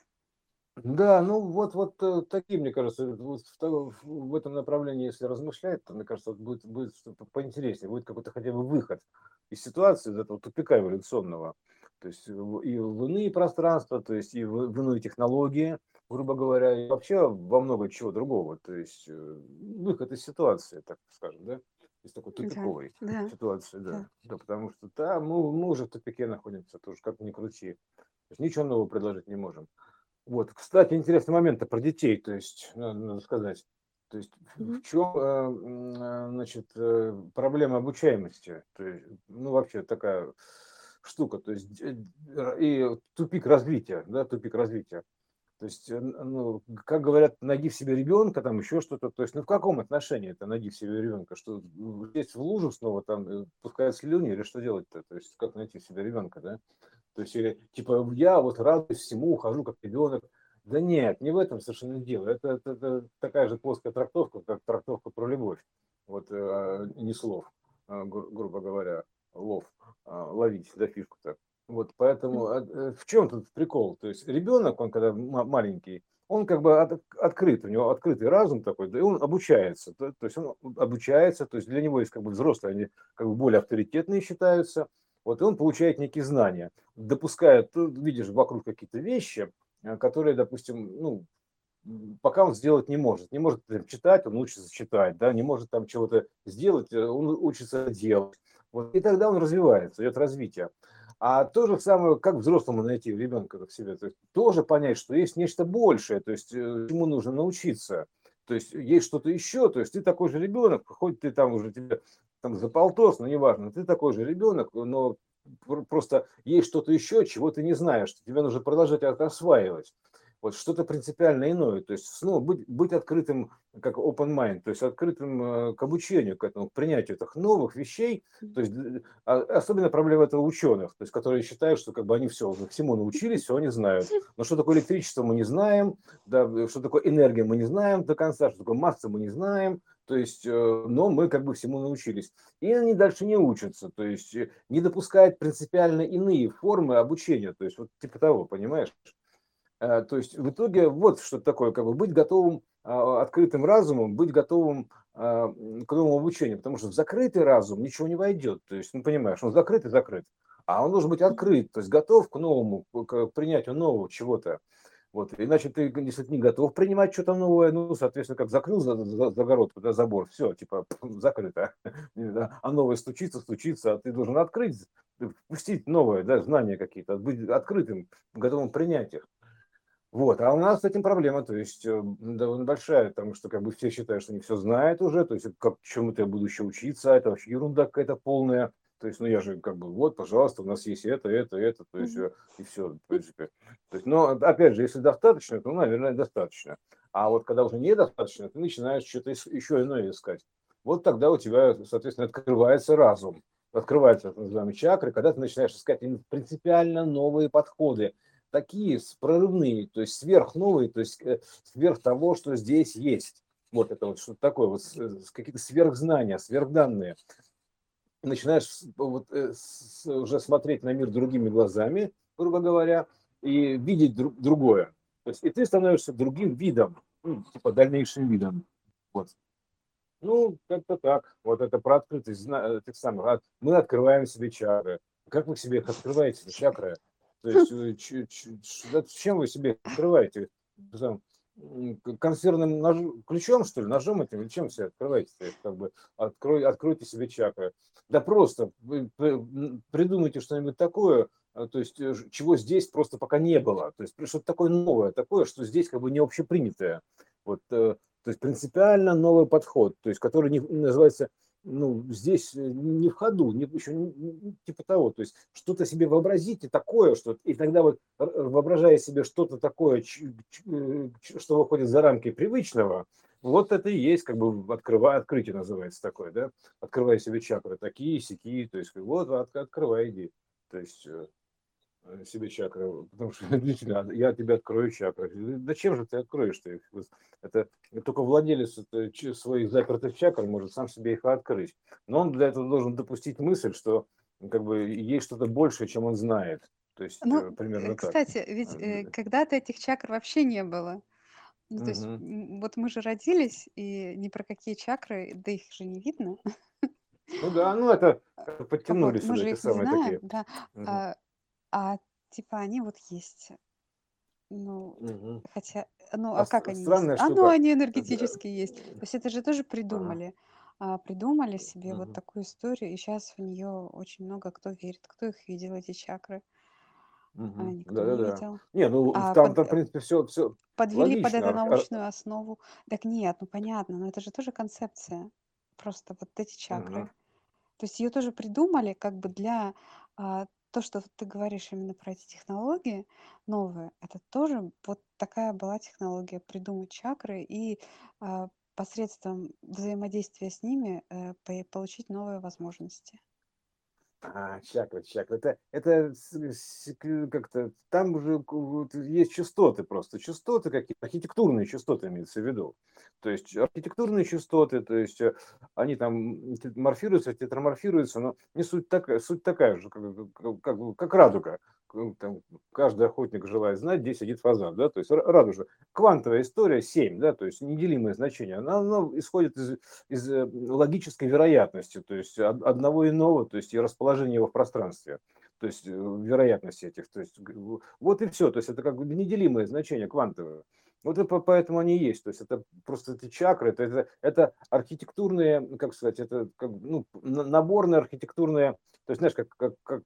Да, ну вот, вот такие, мне кажется, вот в, в этом направлении, если размышлять, то, мне кажется, будет, будет что-то поинтереснее, будет какой-то хотя бы выход из ситуации, из этого тупика эволюционного. То есть и в иные пространства, то есть и в, в иные технологии, грубо говоря, и вообще во много чего другого. То есть выход из ситуации, так скажем, да, из такой тупиковой да, ситуации, да. Да. Да, потому что да, мы, мы уже в тупике находимся, тоже как ни крути. То есть ничего нового предложить не можем. Вот, кстати, интересный момент про детей, то есть, надо сказать, то есть, mm-hmm. в чем, значит, проблема обучаемости, то есть, ну, вообще такая штука, то есть, и тупик развития, да, тупик развития, то есть, ну, как говорят, найди в себе ребенка, там, еще что-то, то есть, ну, в каком отношении это найди в себе ребенка, что здесь в лужу снова, там, пускают слюни или что делать-то, то есть, как найти в себе ребенка, да? То есть, или, типа, я вот радуюсь всему, ухожу как ребенок. Да нет, не в этом совершенно дело. Это, это, это такая же плоская трактовка, как трактовка про любовь. Вот э, не слов, э, гру- грубо говоря, лов, э, ловить за фишку-то. Вот поэтому э, в чем тут прикол? То есть ребенок, он когда м- маленький, он как бы от, открыт, у него открытый разум такой, да, и он обучается. То, то есть он обучается, то есть для него есть как бы взрослые, они как бы более авторитетные считаются. Вот, и он получает некие знания, допускает, ты видишь вокруг какие-то вещи, которые, допустим, ну, пока он сделать не может. Не может там, читать, он учится читать, да, не может там чего-то сделать, он учится делать. Вот, и тогда он развивается, идет развитие. А то же самое, как взрослому найти ребенка в себе, то есть, тоже понять, что есть нечто большее, то есть чему нужно научиться. То есть есть что-то еще, то есть ты такой же ребенок, хоть ты там уже тебе там за полтос, но неважно, ты такой же ребенок, но просто есть что-то еще, чего ты не знаешь, что тебе нужно продолжать это осваивать. Вот что-то принципиально иное, то есть ну, быть, быть открытым, как open mind, то есть открытым к обучению, к этому, к принятию этих новых вещей, то есть особенно проблема этого ученых, то есть которые считают, что как бы они все, всему научились, все они знают, но что такое электричество мы не знаем, да, что такое энергия мы не знаем до конца, что такое масса мы не знаем, то есть, но мы как бы всему научились, и они дальше не учатся, то есть не допускают принципиально иные формы обучения, то есть вот типа того, понимаешь? То есть в итоге вот что такое, как бы быть готовым открытым разумом, быть готовым к новому обучению, потому что в закрытый разум ничего не войдет, то есть, ну понимаешь, он закрыт и закрыт, а он должен быть открыт, то есть готов к новому, к принятию нового чего-то, вот, иначе ты, если ты не готов принимать что-то новое, ну, соответственно, как закрыл загородку, да, забор, все, типа, закрыто, а новое стучится, стучится, а ты должен открыть, впустить новое, да, знания какие-то, быть открытым, готовым принять их. Вот, а у нас с этим проблема, то есть довольно большая, потому что как бы все считают, что они все знают уже, то есть как чему-то я буду еще учиться, это вообще ерунда какая-то полная, то есть ну я же как бы вот, пожалуйста, у нас есть это, это, это, то есть и все, в принципе. То есть, но опять же, если достаточно, то, наверное, достаточно, а вот когда уже недостаточно, ты начинаешь что-то еще иное искать. Вот тогда у тебя, соответственно, открывается разум, открываются так называемые чакры, когда ты начинаешь искать принципиально новые подходы, такие прорывные, то есть сверхновые, то есть сверх того, что здесь есть. Вот это вот что-то такое, вот какие-то сверхзнания, сверхданные. Начинаешь вот уже смотреть на мир другими глазами, грубо говоря, и видеть друг, другое. То есть и ты становишься другим видом, ну, типа дальнейшим видом. Вот. Ну, как-то так. Вот это про открытость этих самых. Мы открываем себе чакры. Как вы себе их открываете, чакры? То есть, ч, ч, ч, чем вы себе открываете? Консервным ножом, ключом, что ли, ножом этим? Или чем себе открываете? Как бы, открой, откройте себе чакры. Да просто придумайте что-нибудь такое, то есть чего здесь просто пока не было, то есть что-то такое новое, такое, что здесь как бы не общепринятое, вот, то есть принципиально новый подход, то есть который не, называется, ну, здесь не в ходу, не, еще не, не, типа того, то есть что-то себе вообразите такое, что, и тогда вот воображая себе что-то такое, ч, ч, что выходит за рамки привычного, вот это и есть, как бы, открывай, открытие называется такое, да, открывай себе чакры, такие, сякие, то есть вот, от, открывай, иди, то есть себе чакры, потому что действительно, я тебе открою чакры, да чем же ты откроешь-то их, это только владелец это, своих запертых чакр может сам себе их открыть, но он для этого должен допустить мысль, что, как бы, есть что-то большее, чем он знает, то есть, ну, примерно кстати, так. Кстати, ведь э, когда-то этих чакр вообще не было. Ну, то есть, угу. Вот мы же родились, и ни про какие чакры, да их же не видно. Ну да, ну это подтянули сюда эти самые такие. Да. Угу. А, а типа они вот есть. Ну, угу. Хотя, ну а, а как они есть? А ну они энергетически да. Есть. То есть это же тоже придумали. Ага. А, придумали себе угу. Вот такую историю, и сейчас в нее очень много кто верит, кто их видел, эти чакры. Угу. А, да, не да, да. Не, ну а там, под... там, в принципе, все, все подвели логично. Под эту научную основу. Так нет, ну понятно, но это же тоже концепция. Просто вот эти чакры. Угу. То есть ее тоже придумали как бы для а, то, что ты говоришь именно про эти технологии новые. Это тоже вот такая была технология придумать чакры и а, посредством взаимодействия с ними а, получить новые возможности. А, чакры, чакры. Это, это как-то там уже есть частоты просто, частоты какие-то, архитектурные частоты имеется в виду. То есть архитектурные частоты, то есть они там морфируются, тетраморфируются, но не суть такая, суть такая же, как, как, как радуга. Там каждый охотник желает знать, где сидит фазан, да, то есть радужа. Квантовая история семь, да, то есть неделимое значение, она, она исходит из, из логической вероятности, то есть одного иного, то есть и расположение его в пространстве, то есть вероятность этих, то есть вот и все, то есть это как бы неделимое значение квантовое. Вот и поэтому они есть, то есть это просто эти чакры, это, это, это архитектурные, как сказать, это как, ну, наборные архитектурные, то есть знаешь, как, как, как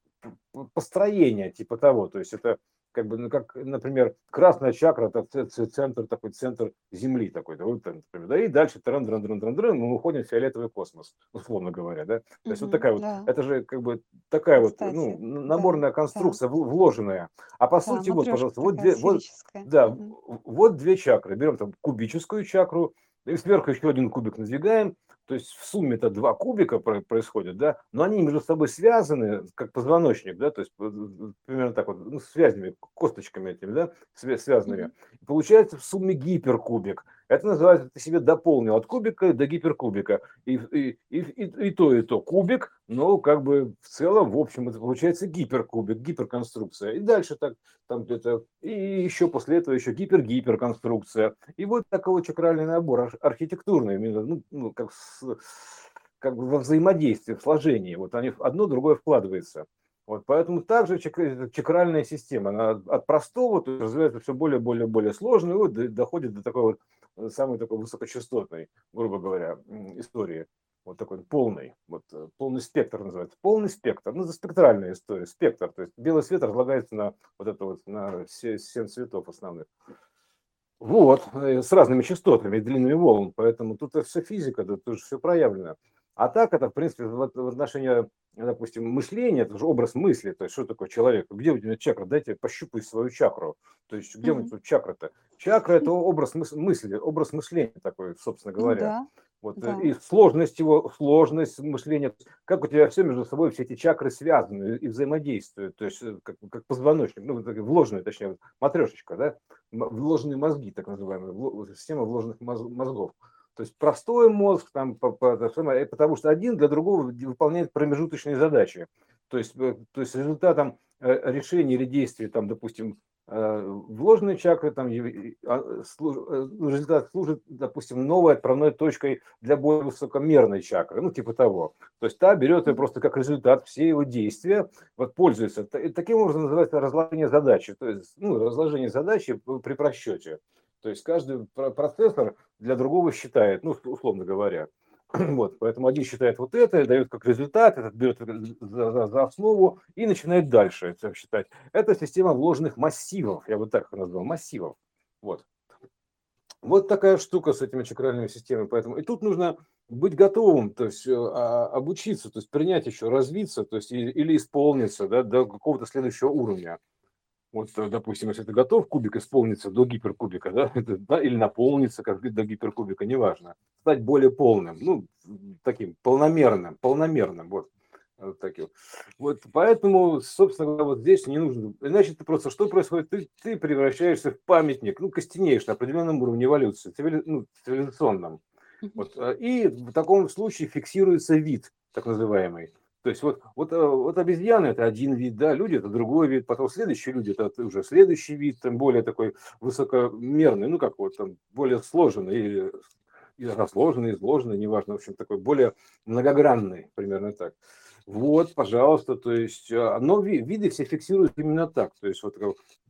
построение типа того, то есть это как бы, ну, как, например, красная чакра, это центр, такой центр Земли такой, да, вот, например, да, и дальше тран-тран-тран-тран, мы уходим в фиолетовый космос, условно говоря, да, то есть mm-hmm, вот такая да. Вот, это же как бы такая кстати, вот, ну, наборная да, конструкция да. Вложенная, а по да, сути, вот, пожалуйста, вот две, вот, да, mm-hmm. Вот две чакры, берем там кубическую чакру, и сверху еще один кубик надвигаем, то есть в сумме-то два кубика происходит, да, но они между собой связаны, как позвоночник, да, то есть примерно так вот, ну, связями, косточками этими, да, связанными. Mm-hmm. Получается в сумме гиперкубик. Это называется, ты себе дополнил от кубика до гиперкубика. И, и, и, и, и то, и то кубик, но как бы в целом, в общем, это получается гиперкубик, гиперконструкция. И дальше так, там где-то, и еще после этого еще гипер-гиперконструкция. И вот такой вот чакральный набор, архитектурный, ну, ну как с, как бы во взаимодействии, в сложении. Вот они одно другое вкладывается. Вот, поэтому также чакральная система, она от простого то есть, развивается все более, более, более сложной, вот, доходит до такой вот самой такой высокочастотной, грубо говоря, истории, вот такой полный, вот полный спектр называется, полный спектр, ну это спектральная история, спектр, то есть белый свет разлагается на вот это вот на все семь цветов основных. Вот, с разными частотами, длинными волн, поэтому тут все физика, тут уже все проявлено. А так это, в принципе, в отношении, допустим, мышления, это же образ мысли, то есть что такое человек, где у тебя чакра, дайте пощупай свою чакру, то есть где mm-hmm. у тебя чакра-то? Чакра – это образ мыс- мысли, образ мышления такой, собственно говоря. Да. Вот, да. И сложность его, сложность мышления, как у тебя все между собой, все эти чакры связаны и взаимодействуют, то есть как, как позвоночник, ну, вложенная, точнее, матрешечка, да, вложенные мозги, так называемая, система вложенных мозгов. То есть простой мозг, там, потому что один для другого выполняет промежуточные задачи. То есть, то есть результатом решения или действия, там, допустим, вложенной чакры, там, результат служит, допустим, новой отправной точкой для более высокомерной чакры, ну, типа того. То есть та берет ее просто как результат, все его действия, вот, пользуется. Таким образом называется разложение задачи, то есть, ну, разложение задачи при просчете. То есть каждый процессор для другого считает, ну, условно говоря. Вот, поэтому один считает вот это, дает как результат, этот берет за, за, за основу и начинает дальше это считать. Это система вложенных массивов, я бы так их назвал, массивов. Вот. Вот такая штука с этими чакральными системами. Поэтому и тут нужно быть готовым, то есть обучиться, то есть принять еще, развиться, то есть или исполниться, да, до какого-то следующего уровня. Вот, допустим, если ты готов, кубик исполнится до гиперкубика, да, да, или наполнится как до гиперкубика, неважно. Стать более полным, ну, таким полномерным, полномерным, вот, вот таким. Вот, поэтому, собственно, вот здесь не нужно, иначе ты просто, что происходит, ты, ты превращаешься в памятник, ну, костенеешь на определенном уровне эволюции, цивили, ну, цивилизационном. Вот, и в таком случае фиксируется вид, так называемый. То есть вот, вот, вот обезьяны – это один вид, да, люди – это другой вид, потом следующие люди – это уже следующий вид, там более такой высокомерный, ну, как вот там, более сложенный, или, или расложенный, изложенный, неважно, в общем, такой более многогранный, примерно так. Вот, пожалуйста, то есть, но виды все фиксируют именно так, то есть вот,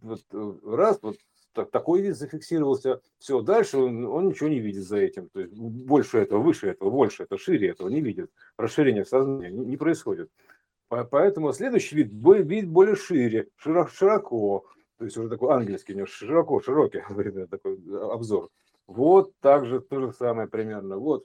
вот раз, вот так, такой вид зафиксировался, все, дальше он, он ничего не видит за этим. То есть больше этого, выше этого, больше этого, шире этого не видит. Расширение в сознании не, не происходит. Поэтому следующий вид более, вид более шире, широко. То есть уже такой ангельский, у него широко, широкий такой обзор. Вот так же, то же самое примерно. Вот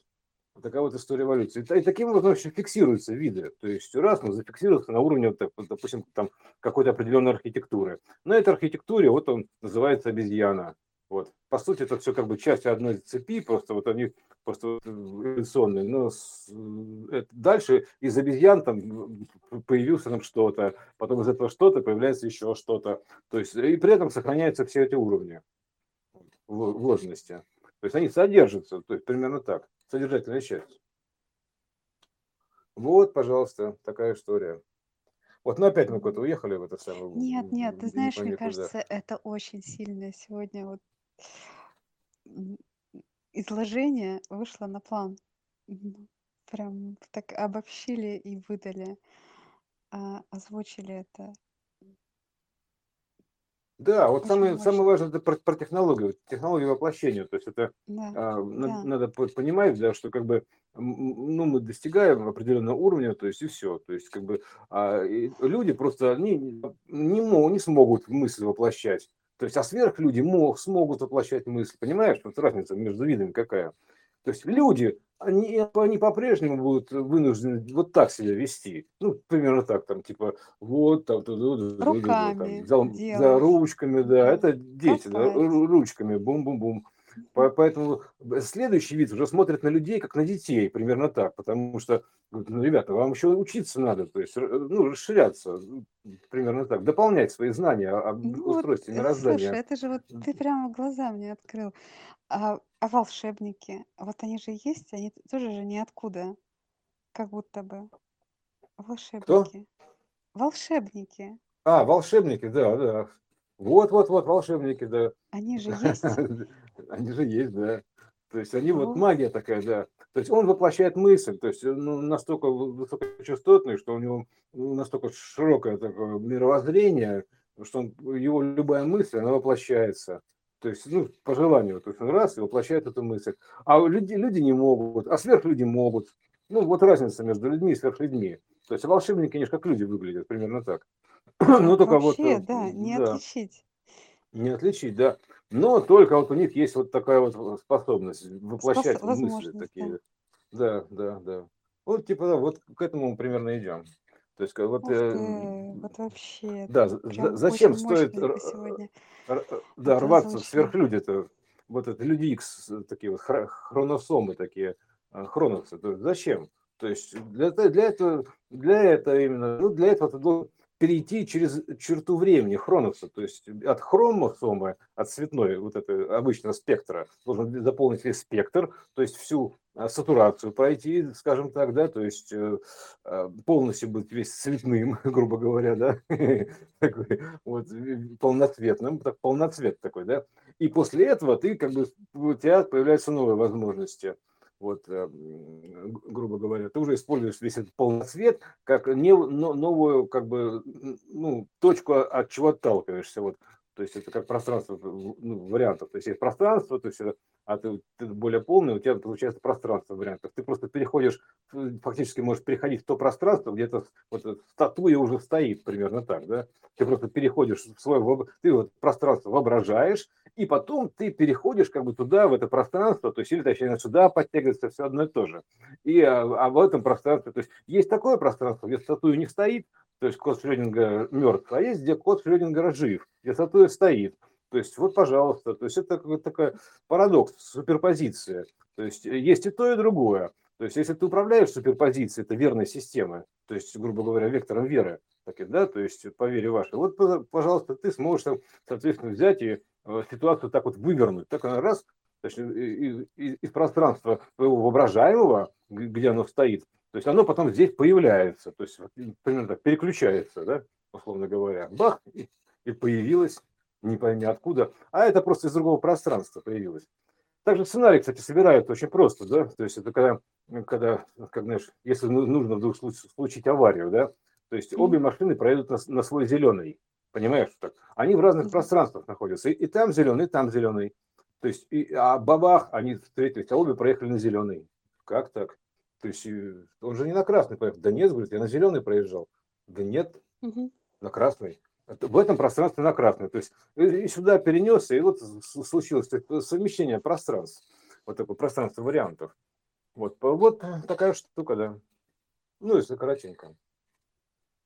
такая вот история эволюции. И таким образом вообще фиксируются виды. То есть раз, ну, зафиксируется на уровне, вот, допустим, там какой-то определенной архитектуры. На этой архитектуре вот он называется обезьяна. Вот. По сути, это все как бы часть одной цепи, просто вот они просто эволюционные. Но с, это, дальше из обезьян там появился там что-то, потом из этого что-то появляется еще что-то. То есть и при этом сохраняются все эти уровни вложенности. То есть они содержатся, то есть примерно так, содержательная часть. Вот, пожалуйста, такая история. Вот, ну опять мы куда-то уехали в это самое. Нет, нет, ты знаешь, мне кажется, это очень сильное сегодня вот изложение вышло на план. Прям так обобщили и выдали, озвучили это. Да, вот самое, самое важное это про, про технологию, технологию воплощения. То есть это да, а, да. надо понимать, да, что как бы ну, мы достигаем определенного уровня, то есть и все. То есть как бы а, люди просто они не, мог, не смогут мысль воплощать. То есть а сверхлюди мог, смогут воплощать мысль. Понимаешь, вот разница между видами какая? То есть люди, они, они по-прежнему будут вынуждены вот так себя вести. Ну, примерно так, там, типа, вот, там, руками, там, за, за ручками, да, это дети, да, ручками, бум-бум-бум. Поэтому следующий вид уже смотрит на людей, как на детей, примерно так, потому что, ну, ребята, вам еще учиться надо, то есть, ну, расширяться, примерно так, дополнять свои знания об ну, устройстве вот, мироздания. Слушай, это же вот ты прямо глаза мне открыл. А, а волшебники, вот они же есть, они тоже же ниоткуда, как будто бы. Волшебники. Кто? Волшебники. А, волшебники, да, да. Вот-вот-вот, волшебники, да. Они же есть. Они же есть, да. То есть они вот магия такая, да. То есть он воплощает мысль, то есть ну, настолько высокочастотный, что у него настолько широкое такое мировоззрение, что он, его любая мысль, она воплощается. То есть, ну, по желанию, то есть он раз и воплощает эту мысль. А люди, люди не могут, а сверхлюди могут. Ну, вот разница между людьми и сверхлюдьми. То есть волшебники, конечно, как люди выглядят, примерно так. Ну, только вообще, вот, да, не да. отличить. Не отличить, да. Но только вот у них есть вот такая вот способность воплощать Спос- мысли такие. Да, да, да. да. Вот типа да, вот к этому мы примерно идем. То есть вот, Ух ты, э, вот вообще. Да, за, зачем стоит р- да, рваться в сверхлюди-то? Вот это люди Икс, такие вот хроносомы такие, хроноксы. То есть зачем? То есть для, для этого, для этого именно, ну для этого ты должен перейти через черту времени, хронокса, то есть от хромосомы, от цветной, вот этого обычного спектра, должен заполнить весь спектр, то есть всю сатурацию пройти, скажем так, да, то есть полностью быть весь цветным, грубо говоря, да, такой вот полноцветным, так, полноцвет такой, да, и после этого ты, как бы, у тебя появляются новые возможности. Вот, грубо говоря, ты уже используешь весь этот полноцвет как не, но, новую как бы, ну, точку, от чего отталкиваешься. Вот. То есть это как пространство ну, вариантов. То есть есть пространство, то есть а ты, ты более полный, у тебя получается пространство вариантов. Ты просто переходишь, фактически можешь переходить в то пространство, где то вот, статуя уже стоит, примерно так, да? Ты просто переходишь в свое, ты вот пространство воображаешь, и потом ты переходишь как бы туда, в это пространство, то есть или точнее сюда подтягивается все одно и то же. И а, а в этом пространстве, то есть есть такое пространство, где статуя не стоит, то есть кот Шрёдингера мертв, а есть где кот Шрёдингера жив, где статуя стоит. То есть вот, пожалуйста, то есть это такой парадокс, суперпозиция. То есть есть и то, и другое. То есть если ты управляешь суперпозицией, это верная система, то есть, грубо говоря, вектором веры, так и, да, то есть по вере вашей. Вот, пожалуйста, ты сможешь, соответственно, взять и ситуацию так вот вывернуть, так она раз, точнее, из, из, из пространства твоего воображаемого, где оно стоит, то есть оно потом здесь появляется, то есть примерно так переключается, да, условно говоря, бах, и, и появилось. Не пойми откуда, а это просто из другого пространства появилось. Также сценарий, кстати, собирают очень просто, да, то есть это когда, когда как, знаешь, если нужно вдруг случить аварию, да, то есть обе машины проедут на, на свой зеленый, понимаешь, так? Они в разных пространствах находятся, и, и там зеленый, и там зеленый, то есть, и, а бабах, они встретились, а обе проехали на зеленый, как так? То есть он же не на красный проехал, да нет, говорит, я на зеленый проезжал, да нет, угу. На красный. В этом пространстве на красный. То есть и сюда перенесся, и вот случилось совмещение пространств. Вот такое пространство вариантов. Вот, вот такая штука, да. Ну, если коротенько.